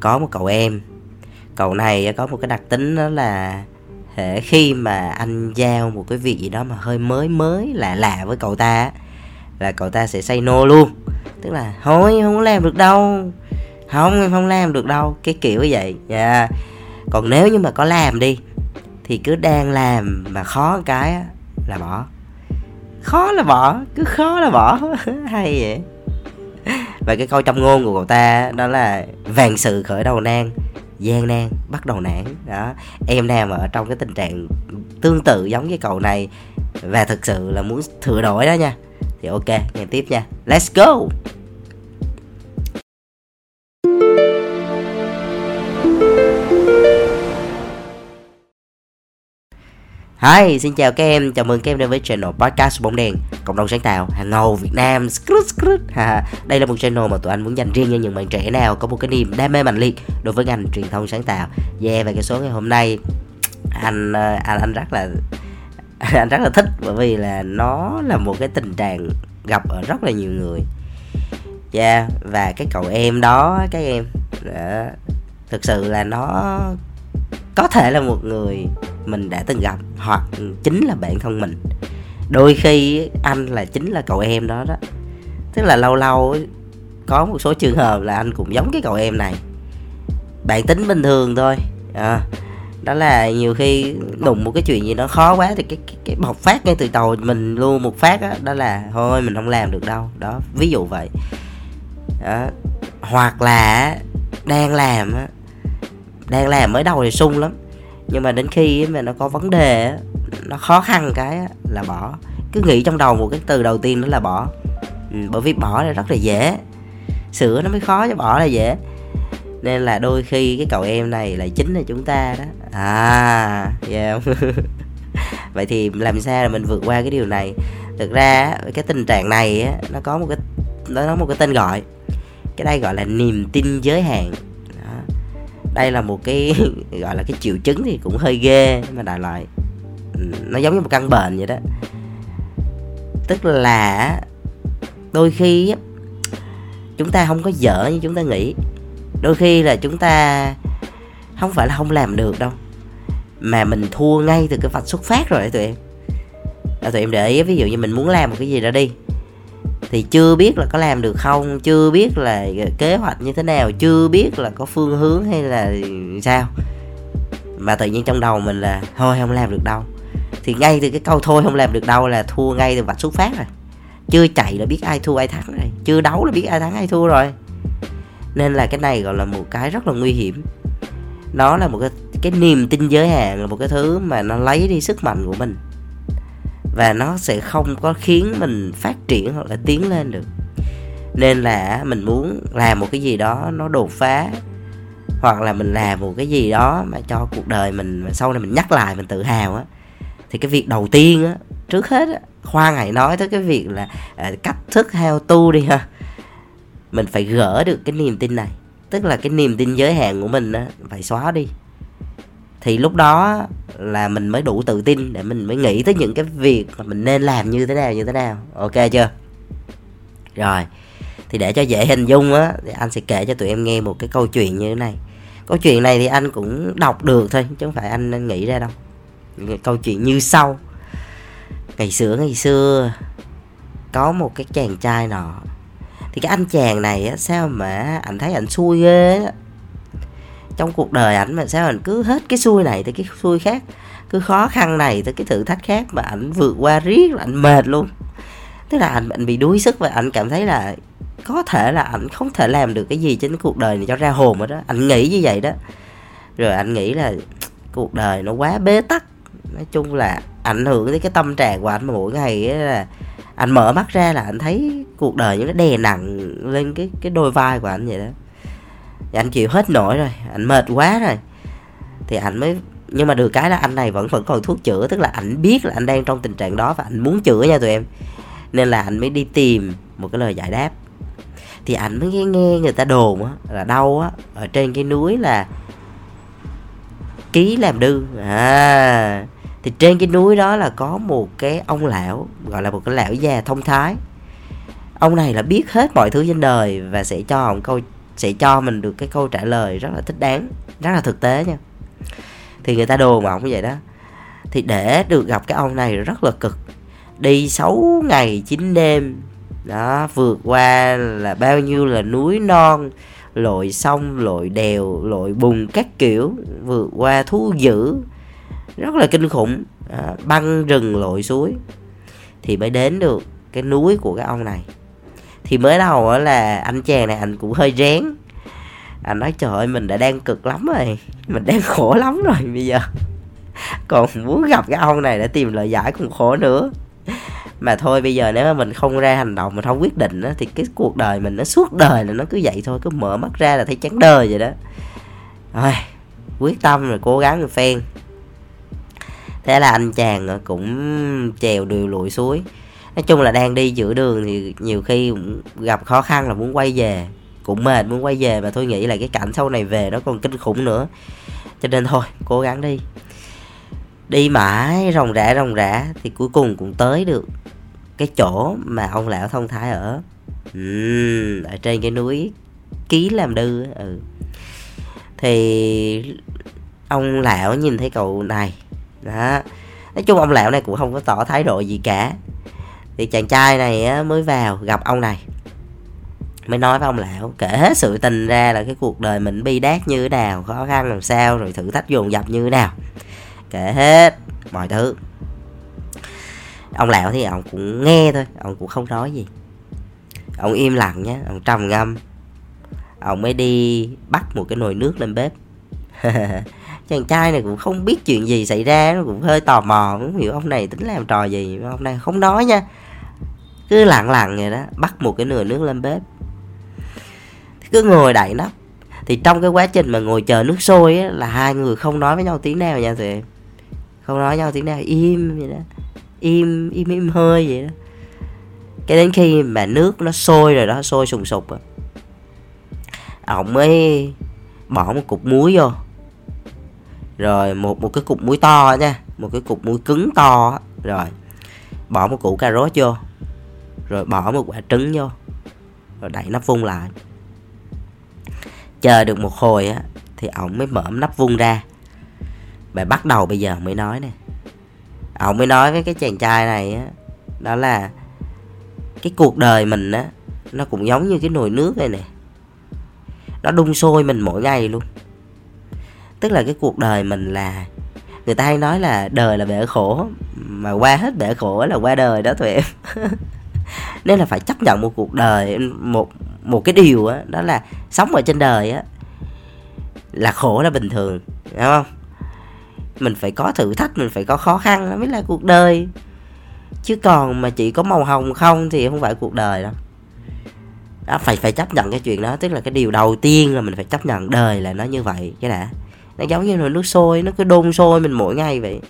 có một cậu em. Cậu này có một cái đặc tính đó là khi mà anh giao một cái việc gì đó mà hơi mới lạ với cậu ta là cậu ta sẽ say no luôn. Tức là thôi không có làm được đâu, không em không làm được đâu, cái kiểu như vậy. Còn nếu như mà có làm đi thì cứ đang làm mà khó cái là bỏ. Khó là bỏ hay vậy. Và cái câu châm ngôn của cậu ta đó là vạn sự khởi đầu nan, gian nan bắt đầu nản đó. Em nào mà ở trong cái tình trạng tương tự giống với cậu này và thực sự là muốn sửa đổi đó nha, thì ok, nghe tiếp nha. Let's go. Hi, xin chào các em, chào mừng các em đến với channel podcast Bóng Đèn, cộng đồng sáng tạo hàng ngầu Việt Nam. Đây là một channel mà tụi anh muốn dành riêng cho những bạn trẻ nào có một cái niềm đam mê mạnh liệt đối với ngành truyền thông sáng tạo. Và cái số ngày hôm nay anh rất là thích, bởi vì là nó là một cái tình trạng gặp ở rất là nhiều người. Và cái cậu em đó các em, thực sự là nó có thể là một người mình đã từng gặp, hoặc chính là bản thân mình. Đôi khi anh là chính là cậu em đó đó. Tức là lâu lâu có một số trường hợp là anh cũng giống cái cậu em này. Bản tính bình thường thôi. Đó là nhiều khi đụng một cái chuyện gì nó khó quá thì cái bộc phát ngay từ đầu mình luôn một phát đó, đó là thôi mình không làm được đâu. Đó, ví dụ vậy. Đó. Hoặc là đang làm mới đầu thì sung lắm, nhưng mà đến khi mà nó có vấn đề, nó khó khăn cái là bỏ. Cứ nghĩ trong đầu một cái từ đầu tiên đó là bỏ. Bởi vì bỏ là rất là dễ, sửa nó mới khó chứ bỏ là dễ. Nên là đôi khi cái cậu em này là chính là chúng ta đó. Vậy thì làm sao là mình vượt qua cái điều này? Thực ra cái tình trạng này nó có một cái, nó có một cái tên gọi. Cái đây gọi là niềm tin giới hạn. Đây là một cái gọi là cái triệu chứng thì cũng hơi ghê, mà đại loại nó giống như một căn bệnh vậy đó. Tức là đôi khi chúng ta không có dở như chúng ta nghĩ. Đôi khi là chúng ta không phải là không làm được đâu, mà mình thua ngay từ cái vạch xuất phát rồi đấy tụi em. Tụi em để ý, ví dụ như mình muốn làm một cái gì đó đi, thì chưa biết là có làm được không, chưa biết là kế hoạch như thế nào, chưa biết là có phương hướng hay là sao, mà tự nhiên trong đầu mình là thôi không làm được đâu. Thì ngay từ cái câu thôi không làm được đâu là thua ngay từ vạch xuất phát rồi. Chưa chạy là biết ai thua ai thắng rồi, chưa đấu là biết ai thắng ai thua rồi. Nên là cái này gọi là một cái rất là nguy hiểm. Nó là một cái niềm tin giới hạn, là một cái thứ mà nó lấy đi sức mạnh của mình, và nó sẽ không có khiến mình phát triển hoặc là tiến lên được. Nên là mình muốn làm một cái gì đó nó đột phá, hoặc là mình làm một cái gì đó mà cho cuộc đời mình, mà sau này mình nhắc lại mình tự hào á, thì cái việc đầu tiên á, trước hết á, khoan hãy nói tới cái việc là cách thức how to đi ha. Mình phải gỡ được cái niềm tin này, tức là cái niềm tin giới hạn của mình á, phải xóa đi. Thì lúc đó là mình mới đủ tự tin để mình mới nghĩ tới những cái việc mà mình nên làm như thế nào. Ok chưa? Rồi, thì để cho dễ hình dung á, thì anh sẽ kể cho tụi em nghe một cái câu chuyện như thế này. Câu chuyện này thì anh cũng đọc được thôi, chứ không phải anh nghĩ ra đâu. Câu chuyện như sau. Ngày xưa có một cái chàng trai nọ. Thì cái anh chàng này á, sao mà anh thấy anh xui ghê á. Trong cuộc đời ảnh mà sao ảnh cứ hết cái xui này tới cái xui khác, cứ khó khăn này tới cái thử thách khác, mà ảnh vượt qua riết là ảnh mệt luôn. Tức là ảnh bị đuối sức, và ảnh cảm thấy là có thể là ảnh không thể làm được cái gì trên cuộc đời này cho ra hồn hết đó. Ảnh nghĩ như vậy đó. Rồi ảnh nghĩ là cuộc đời nó quá bế tắc. Nói chung là ảnh hưởng tới cái tâm trạng của ảnh, mà mỗi ngày ấy là ảnh mở mắt ra là ảnh thấy cuộc đời nó đè nặng lên cái đôi vai của ảnh vậy đó. Thì anh chịu hết nổi rồi, anh mệt quá rồi thì anh mới, nhưng mà được cái là anh này vẫn còn thuốc chữa. Tức là anh biết là anh đang trong tình trạng đó và anh muốn chữa nha tụi em. Nên là anh mới đi tìm một cái lời giải đáp. Thì anh mới nghe người ta đồn á, là đâu á, ở trên cái núi là Kí Làm Đư. Thì trên cái núi đó là có một cái ông lão, gọi là một cái lão già thông thái. Ông này là biết hết mọi thứ trên đời và sẽ cho ông câu sẽ cho mình được cái câu trả lời rất là thích đáng, rất là thực tế nha. Thì người ta đồn ổng như vậy đó. Thì để được gặp cái ông này rất là cực, đi 6 ngày 9 đêm đó, vượt qua là bao nhiêu là núi non, lội sông, lội đèo, lội bùn các kiểu, vượt qua thú dữ rất là kinh khủng, băng rừng lội suối thì mới đến được cái núi của cái ông này. Thì mới đầu là anh chàng này anh cũng hơi rén, anh nói trời ơi mình đã đang cực lắm rồi, mình đang khổ lắm rồi, bây giờ còn muốn gặp cái ông này để tìm lời giải cũng khổ nữa. Mà thôi bây giờ nếu mà mình không ra hành động, mình không quyết định đó, thì cái cuộc đời mình nó suốt đời là nó cứ vậy thôi, cứ mở mắt ra là thấy chán đời vậy đó. Rồi quyết tâm rồi cố gắng rồi phen. Thế là anh chàng cũng trèo đùi lội suối. Nói chung là đang đi giữa đường thì nhiều khi cũng gặp khó khăn là muốn quay về, cũng mệt muốn quay về. Mà tôi nghĩ là cái cảnh sau này về nó còn kinh khủng nữa, cho nên thôi cố gắng đi. Đi mãi ròng rã thì cuối cùng cũng tới được cái chỗ mà ông lão thông thái ở. Ở trên cái núi Kí Làm Đư. Thì ông lão nhìn thấy cậu này đó. Nói chung ông lão này cũng không có tỏ thái độ gì cả. Thì chàng trai này mới vào gặp ông này, mới nói với ông lão, kể hết sự tình ra là cái cuộc đời mình bi đát như thế nào, khó khăn làm sao, rồi thử thách dồn dập như thế nào, kể hết mọi thứ. Ông lão thì ông cũng nghe thôi, ông cũng không nói gì, ông im lặng nhé, ông trầm ngâm. Ông mới đi bắt một cái nồi nước lên bếp. Chàng trai này cũng không biết chuyện gì xảy ra, nó cũng hơi tò mò, không hiểu ông này tính làm trò gì. Ông này không nói nha, cứ lặng lặng vậy đó, bắt một cái nồi nước lên bếp, cứ ngồi đậy nắp. Thì trong cái quá trình mà ngồi chờ nước sôi á, là hai người không nói với nhau tiếng nào nha tụi em. Không nói nhau tiếng nào, im vậy đó, im hơi vậy đó. Cái đến khi mà nước nó sôi rồi đó, sôi sùng sục á, ổng mới bỏ một cục muối vô. Rồi một cái cục muối to nha, một cái cục muối cứng to. Rồi bỏ một củ cà rốt vô, rồi bỏ một quả trứng vô, rồi đậy nắp vung lại. Chờ được một hồi á thì ổng mới mở nắp vung ra. Và bắt đầu bây giờ mới nói nè. Ổng mới nói với cái chàng trai này á, đó là cái cuộc đời mình á, nó cũng giống như cái nồi nước này nè, nó đun sôi mình mỗi ngày luôn. Tức là cái cuộc đời mình là, người ta hay nói là đời là bể khổ, mà qua hết bể khổ là qua đời đó tụi em. Nên là phải chấp nhận một cuộc đời, một cái điều đó, đó là sống ở trên đời á là khổ là bình thường, đúng không? Mình phải có thử thách, mình phải có khó khăn, nó mới là cuộc đời. Chứ còn mà chỉ có màu hồng không thì không phải cuộc đời đâu. Đó, phải chấp nhận cái chuyện đó. Tức là cái điều đầu tiên là mình phải chấp nhận đời là nó như vậy cái đã. Nó giống như là nước sôi, nó cứ đun sôi mình mỗi ngày vậy.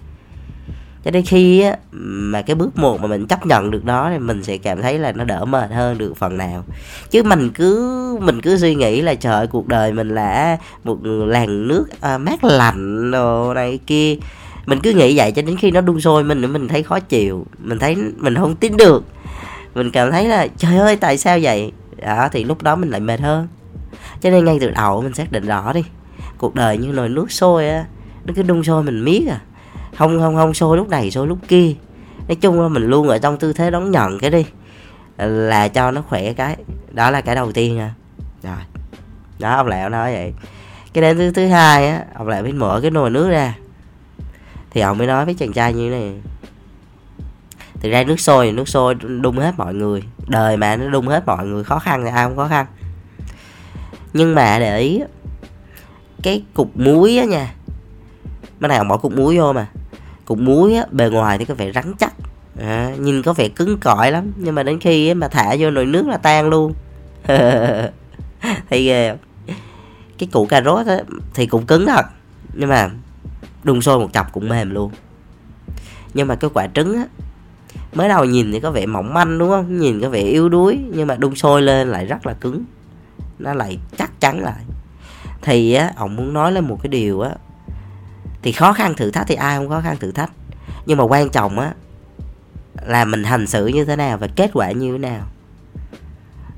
Cho đến khi á, mà cái bước một mà mình chấp nhận được đó thì mình sẽ cảm thấy là nó đỡ mệt hơn được phần nào. Chứ mình cứ suy nghĩ là trời ơi, cuộc đời mình là một làn nước mát lạnh đồ này kia. Mình cứ nghĩ vậy cho đến khi nó đun sôi mình thấy khó chịu, mình thấy mình không tin được. Mình cảm thấy là trời ơi tại sao vậy? Đó thì lúc đó mình lại mệt hơn. Cho nên ngay từ đầu mình xác định rõ đi. Cuộc đời như nồi nước sôi á, nó cứ đun sôi mình miết à. Không sôi lúc này sôi lúc kia. Nói chung là mình luôn ở trong tư thế đón nhận cái đi, là cho nó khỏe cái. Đó là cái đầu tiên à. Rồi. Đó ông lão nói vậy. Cái đến thứ hai á, ông lại mới mở cái nồi nước ra. Thì ông mới nói với chàng trai như thế này. Thực ra nước sôi đun hết mọi người. Đời mà nó đun hết mọi người, khó khăn thì ai không khó khăn. Nhưng mà để ý cái cục muối á nha. Bên này ông bỏ cục muối vô mà. Cục muối á, bề ngoài thì có vẻ rắn chắc, nhìn có vẻ cứng cỏi lắm. Nhưng mà đến khi mà thả vô nồi nước là tan luôn. Thì ghê. Cái củ cà rốt á, thì cũng cứng thật, nhưng mà đun sôi một chập cũng mềm luôn. Nhưng mà cái quả trứng á, mới đầu nhìn thì có vẻ mỏng manh đúng không, nhìn có vẻ yếu đuối, nhưng mà đun sôi lên lại rất là cứng, nó lại chắc chắn lại. Thì á, ông muốn nói lên một cái điều á, thì khó khăn thử thách thì ai không khó khăn thử thách, nhưng mà quan trọng á là mình hành xử như thế nào và kết quả như thế nào,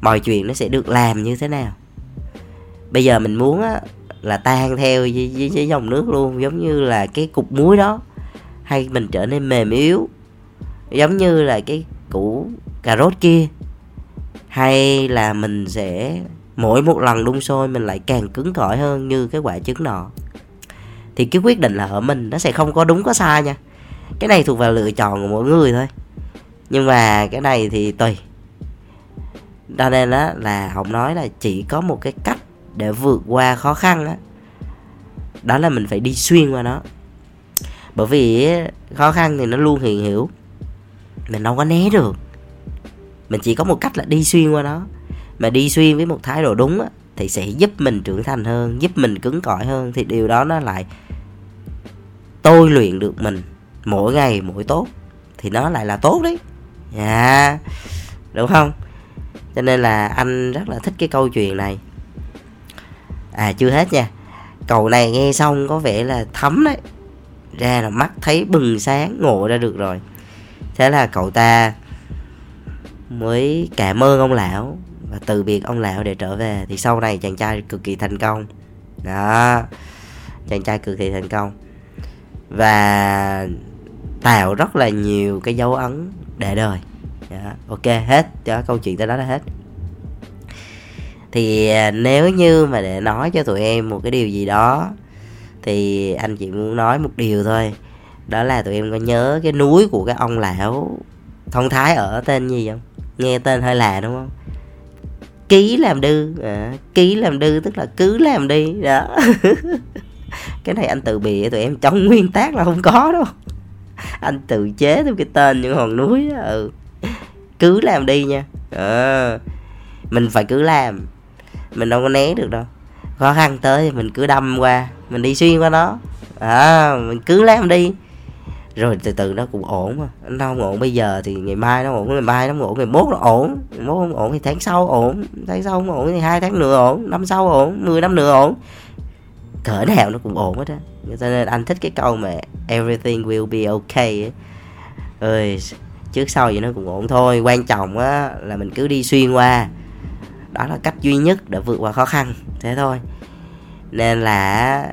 mọi chuyện nó sẽ được làm như thế nào. bây giờ mình muốn á, là tan theo với dòng nước luôn, giống như là cái cục muối đó, hay mình trở nên mềm yếu giống như là cái củ cà rốt kia, hay là mình sẽ mỗi một lần đun sôi mình lại càng cứng cỏi hơn như cái quả trứng nọ. Thì cái quyết định là ở mình, nó sẽ không có đúng có sai nha. Cái này thuộc vào lựa chọn của mỗi người thôi. Nhưng mà cái này thì tùy. Cho nên đó là Hồng nói là chỉ có một cái cách để vượt qua khó khăn đó, đó là mình phải đi xuyên qua nó. Bởi vì khó khăn thì nó luôn hiện hữu, mình đâu có né được. Mình chỉ có một cách là đi xuyên qua nó. Mà đi xuyên với một thái độ đúng á, thì sẽ giúp mình trưởng thành hơn, giúp mình cứng cỏi hơn. Thì điều đó nó lại tôi luyện được mình mỗi ngày mỗi tốt, thì nó lại là tốt đấy. À, đúng không? Cho nên là anh rất là thích cái câu chuyện này. À, chưa hết nha. Cậu này nghe xong có vẻ là thấm đấy, ra là mắt thấy bừng sáng, ngộ ra được rồi. Thế là cậu ta mới cảm ơn ông lão và từ biệt ông lão để trở về. Thì sau này chàng trai cực kỳ thành công. Đó, chàng trai cực kỳ thành công và tạo rất là nhiều cái dấu ấn để đời. Đó, ok, hết. Đó, câu chuyện tới đó là hết. Thì nếu như mà để nói cho tụi em một cái điều gì đó, thì anh chỉ muốn nói một điều thôi. Đó là tụi em có nhớ cái núi của cái ông lão thông thái ở tên gì không? Nghe tên hơi lạ đúng không? Kí Làm Đư. À, Kí Làm Đư tức là cứ làm đi. Đó. Cái này anh tự bịa, tụi em trong nguyên tác là không có đâu. Anh tự chế thêm cái tên những hòn núi đó. Ừ. Cứ làm đi nha. À, mình phải cứ làm. Mình đâu có né được đâu. Khó khăn tới thì mình cứ đâm qua, mình đi xuyên qua nó. À, mình cứ làm đi. Rồi từ từ nó cũng ổn mà. Nó không ổn bây giờ thì ngày mai nó ổn, ngày mai nó ổn, ngày mốt nó ổn, ngày mốt không ổn thì tháng sau ổn, tháng sau không ổn thì 2 tháng nữa ổn, năm sau ổn, 10 năm nữa ổn. Cỡ nào nó cũng ổn hết á. Cho nên anh thích cái câu mà everything will be okay ấy. Ơi, trước sau gì nó cũng ổn thôi. Quan trọng á là mình cứ đi xuyên qua. Đó là cách duy nhất để vượt qua khó khăn. Thế thôi. Nên là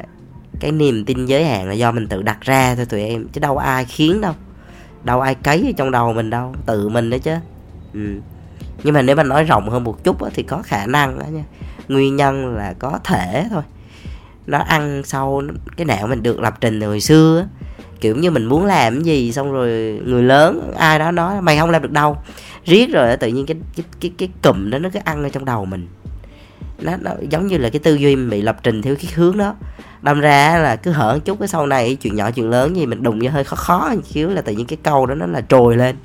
cái niềm tin giới hạn là do mình tự đặt ra thôi tụi em, chứ đâu ai khiến đâu, đâu ai cấy ở trong đầu mình đâu, tự mình đó chứ. Ừ. Nhưng mà nếu mà nói rộng hơn một chút đó, thì có khả năng đó nha, nguyên nhân là có thể thôi, nó ăn sâu cái não mình được lập trình từ hồi xưa đó. Kiểu như mình muốn làm cái gì xong rồi người lớn ai đó nói mày không làm được đâu, riết rồi tự nhiên cái cụm đó nó cứ ăn ở trong đầu mình. Nó giống như là cái tư duy mình bị lập trình theo cái hướng đó. Đâm ra là cứ hở chút cái sau này chuyện nhỏ chuyện lớn gì mình đụng vô hơi khó xíu là tự nhiên cái câu đó nó là trồi lên.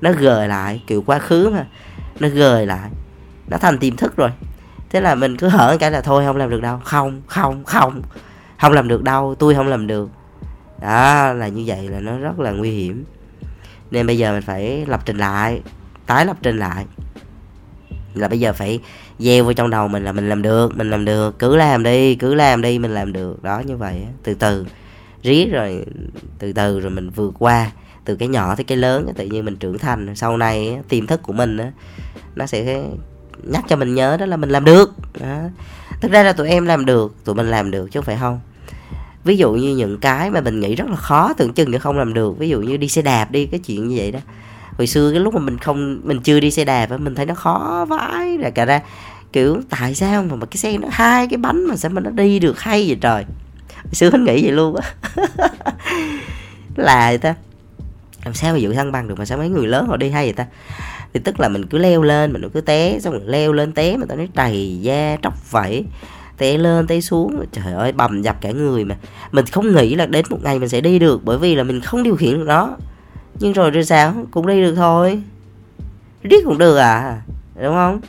Nó gời lại, kiểu quá khứ mà. Nó gời lại. Nó thành tiềm thức rồi. Thế là mình cứ hở cái là thôi không làm được đâu. Không. Không làm được đâu, tôi không làm được. Đó, là như vậy là nó rất là nguy hiểm. Nên bây giờ mình phải lập trình lại, tái lập trình lại. Là bây giờ phải gieo vào trong đầu mình là mình làm được, cứ làm đi, mình làm được. Đó, như vậy, từ từ, riết rồi, từ từ mình vượt qua, từ cái nhỏ tới cái lớn, tự nhiên mình trưởng thành. Sau này, tiềm thức của mình, nó sẽ nhắc cho mình nhớ đó là mình làm được. Đó. Thực ra là tụi em làm được, tụi mình làm được chứ không phải không. Ví dụ như những cái mà mình nghĩ rất là khó, tưởng chừng như không làm được, ví dụ như đi xe đạp đi, cái chuyện như vậy đó. Hồi xưa cái lúc mà mình chưa đi xe đạp á, mình thấy nó khó vãi rồi cả ra, kiểu tại sao mà cái xe nó 2 cái bánh mà sao mà nó đi được hay vậy trời. Hồi xưa mình nghĩ vậy luôn á. Là vậy ta, làm sao mà giữ thăng bằng được mà sao mấy người lớn họ đi hay vậy ta. Thì tức là mình cứ leo lên, mình cứ té, xong rồi leo lên té mà tao nói trầy da tróc vẫy, té lên té xuống, trời ơi bầm dập cả người. Mà mình không nghĩ là đến một ngày mình sẽ đi được, bởi vì là mình không điều khiển được nó. Nhưng rồi sao? Cũng đi được thôi. Riết cũng được à. Đúng không?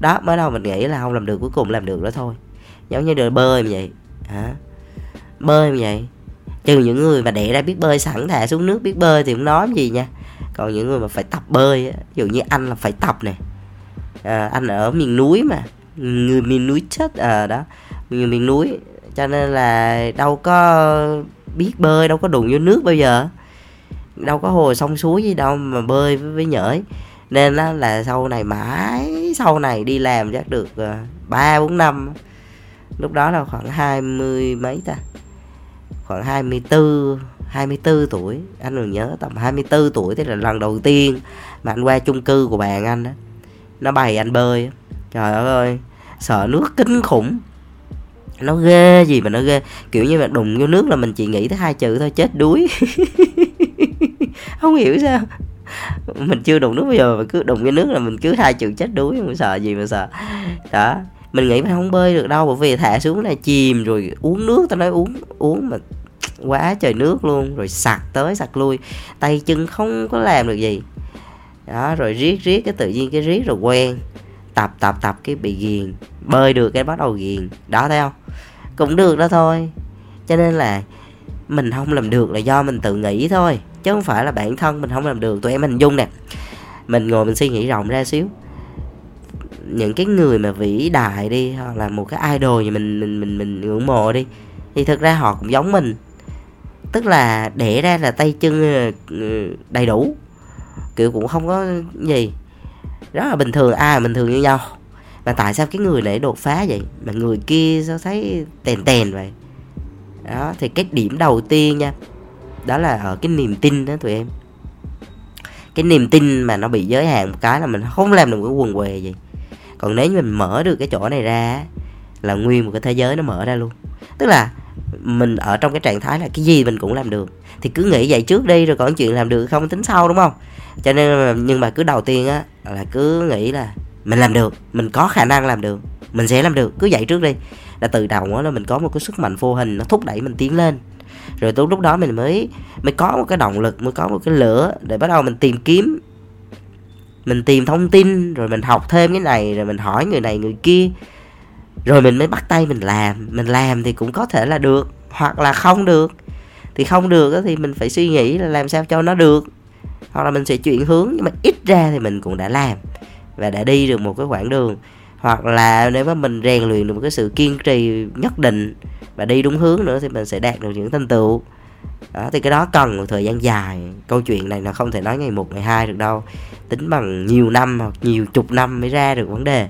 Đó, mới đầu mình nghĩ là không làm được, cuối cùng làm được đó thôi. Giống như đời bơi như vậy. Hả? Bơi như vậy. Trừ những người mà đẻ ra biết bơi sẵn, thả xuống nước biết bơi thì cũng nói gì nha. Còn những người mà phải tập bơi, ví dụ như anh là phải tập nè. À, anh ở miền núi mà. Người miền núi chết. À, đó. Người miền núi. Cho nên là đâu có biết bơi, đâu có đụng vô nước bao giờ. Đâu có hồ sông suối gì đâu mà bơi với nhỡn. Nên là sau này mãi, sau này đi làm chắc được 3-4 năm Lúc đó là khoảng 20 mấy ta, khoảng 24 tuổi. Anh còn nhớ tầm 24 tuổi. Thế là lần đầu tiên mà anh qua chung cư của bạn anh đó, nó bày anh bơi. Trời ơi, sợ nước kinh khủng. Nó ghê gì mà nó ghê. Kiểu như mà đụng vô nước là mình chỉ nghĩ tới hai chữ thôi: chết đuối. Không hiểu sao mình chưa đụng nước bây giờ mà cứ đụng vô nước là mình cứ hai chữ chết đuối. Không sợ gì mà sợ. Đó, mình nghĩ mình không bơi được đâu, bởi vì thả xuống là chìm rồi. Uống nước, tao nói uống mà quá trời nước luôn, rồi sặc tới sặc lui, tay chân không có làm được gì. Đó, rồi riết cái tự nhiên cái riết rồi quen, tập cái bị ghiền, bơi được cái bắt đầu ghiền. Đó, thấy không? Cũng được đó thôi. Cho nên là mình không làm được là do mình tự nghĩ thôi, chứ không phải là bản thân mình không làm được. Tụi em hình dung nè, mình ngồi mình suy nghĩ rộng ra xíu. Những cái người mà vĩ đại đi, hoặc là một cái idol gì mình ngưỡng mộ đi, thì thực ra họ cũng giống mình. Tức là để ra là tay chân đầy đủ, kiểu cũng không có gì, rất là bình thường, ai bình thường như nhau. Mà tại sao cái người này đột phá vậy, mà người kia sao thấy tèn vậy? Đó, thì cái điểm đầu tiên nha, đó là ở cái niềm tin đó tụi em. Cái niềm tin mà nó bị giới hạn một cái là mình không làm được cái quần què gì. Còn nếu như mình mở được cái chỗ này ra là nguyên một cái thế giới nó mở ra luôn. Tức là mình ở trong cái trạng thái là cái gì mình cũng làm được, thì cứ nghĩ vậy trước đi, rồi còn chuyện làm được không tính sau, đúng không? Cho nên nhưng mà cứ đầu tiên á là cứ nghĩ là mình làm được, mình có khả năng làm được, mình sẽ làm được, cứ vậy trước đi. Là tự động á là mình có một cái sức mạnh vô hình nó thúc đẩy mình tiến lên. Rồi tới lúc đó mình mới có một cái động lực, mới có một cái lửa để bắt đầu mình tìm kiếm, mình tìm thông tin, rồi mình học thêm cái này, rồi mình hỏi người này người kia, rồi mình mới bắt tay mình làm. Mình làm thì cũng có thể là được, hoặc là không được. Thì không được thì mình phải suy nghĩ là làm sao cho nó được, hoặc là mình sẽ chuyển hướng. Nhưng mà ít ra thì mình cũng đã làm và đã đi được một cái quãng đường. Hoặc là nếu mà mình rèn luyện được một cái sự kiên trì nhất định và đi đúng hướng nữa thì mình sẽ đạt được những thành tựu. Đó, thì cái đó cần một thời gian dài. Câu chuyện này là không thể nói ngày một ngày hai được đâu, tính bằng nhiều năm hoặc nhiều chục năm mới ra được vấn đề.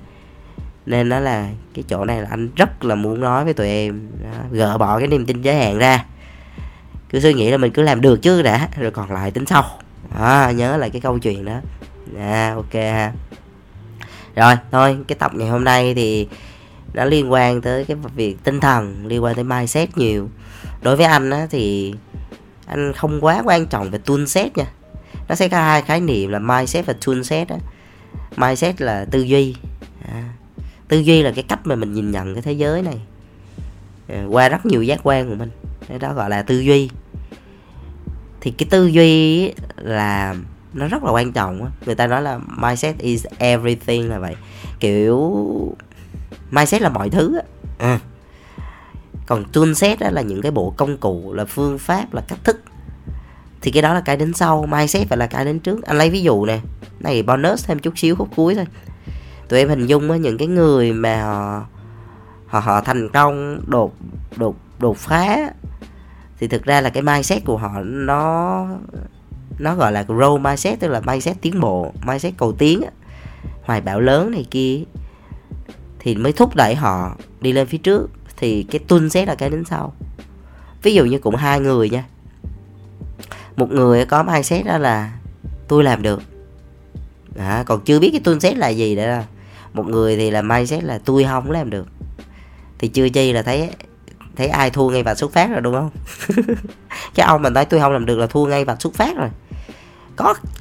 Nên đó là cái chỗ này là anh rất là muốn nói với tụi em đó, gỡ bỏ cái niềm tin giới hạn ra, cứ suy nghĩ là mình cứ làm được chứ đã, rồi còn lại tính sau. Đó, nhớ lại cái câu chuyện đó. Ok ha. Rồi thôi, cái tập ngày hôm nay thì nó liên quan tới cái việc tinh thần, liên quan tới mindset nhiều. Đối với anh á thì anh không quá quan trọng về toolset nha. Nó sẽ có hai khái niệm là mindset và toolset á. Mindset là tư duy. Tư duy là cái cách mà mình nhìn nhận cái thế giới này qua rất nhiều giác quan của mình. Cái đó gọi là tư duy. Thì cái tư duy là nó rất là quan trọng. Người ta nói là mindset is everything là vậy. Kiểu mindset là mọi thứ. Còn toolset là những cái bộ công cụ, là phương pháp, là cách thức. Thì cái đó là cái đến sau, mindset phải là cái đến trước. Anh lấy ví dụ nè, này bonus thêm chút xíu khúc cuối thôi. Tụi em hình dung á, những cái người mà họ thành công, đột phá, thì thực ra là cái mindset của họ nó gọi là growth mindset, tức là mindset tiến bộ, mindset cầu tiến, hoài bão lớn này kia, thì mới thúc đẩy họ đi lên phía trước. Thì cái toolset là cái đến sau. Ví dụ như cũng hai người nha, một người có mindset đó là tôi làm được, còn chưa biết cái toolset là gì nữa. Một người thì là mindset là tôi không làm được, thì chưa chi là thấy ai thua ngay vạch xuất phát rồi, đúng không? Cái ông mà nói tôi không làm được là thua ngay vạch xuất phát rồi.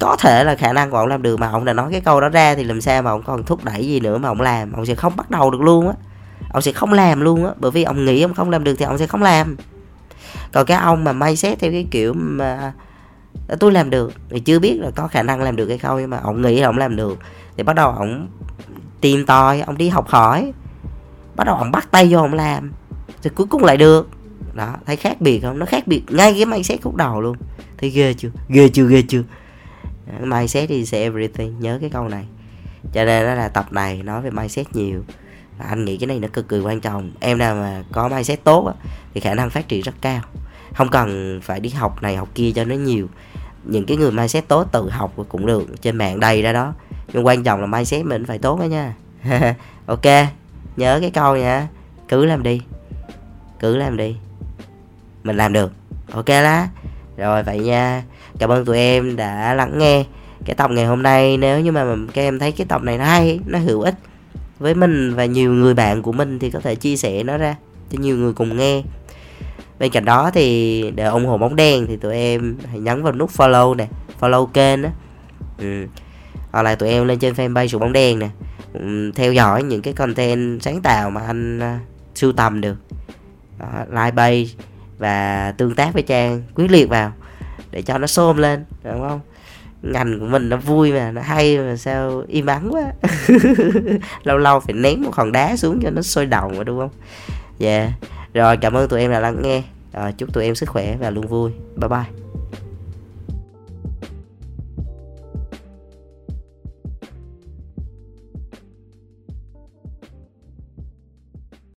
Có thể là khả năng của ông làm được, mà ông đã nói cái câu đó ra thì làm sao mà ông còn thúc đẩy gì nữa mà ông làm. Ông sẽ không bắt đầu được luôn á, ông sẽ không làm luôn á, bởi vì ông nghĩ ông không làm được thì ông sẽ không làm. Còn cái ông mà mindset theo cái kiểu mà tôi làm được, thì chưa biết là có khả năng làm được hay không, nhưng mà ông nghĩ là ông làm được, thì bắt đầu ông tìm tòi, ông đi học hỏi, bắt đầu ông bắt tay vô ông làm, thì cuối cùng lại được. Đó, thấy khác biệt không? Nó khác biệt ngay cái mindset khúc đầu luôn. Thấy ghê chưa? Ghê chưa? Mindset is everything, nhớ cái câu này. Cho nên đó là tập này nói về mindset nhiều. Anh nghĩ cái này nó cực kỳ quan trọng. Em nào mà có mindset tốt á, thì khả năng phát triển rất cao, không cần phải đi học này học kia cho nó nhiều. Những cái người mindset tốt tự học cũng được, trên mạng đầy ra đó. Nhưng quan trọng là mindset mình phải tốt đó nha. Ok, nhớ cái câu nha. cứ làm đi, cứ làm đi, mình làm được. Ok lá. Rồi vậy nha, cảm ơn tụi em đã lắng nghe cái tập ngày hôm nay. Nếu như mà các em thấy cái tập này nó hay, nó hữu ích với mình và nhiều người bạn của mình thì có thể chia sẻ nó ra cho nhiều người cùng nghe. Bên cạnh đó thì để ủng hộ bóng đen thì tụi em hãy nhấn vào nút follow nè, follow kênh á, hoặc là tụi em lên trên fanpage của bóng đen nè, theo dõi những cái content sáng tạo mà anh sưu tầm được, like page và tương tác với Trang quyết liệt vào để cho nó xôm lên, đúng không? Ngành của mình nó vui mà, nó hay mà sao im ắng quá. Lâu lâu phải ném một hòn đá xuống cho nó sôi động mà, đúng không? Dạ. Rồi, cảm ơn tụi em đã lắng nghe. Chúc tụi em sức khỏe và luôn vui. Bye bye.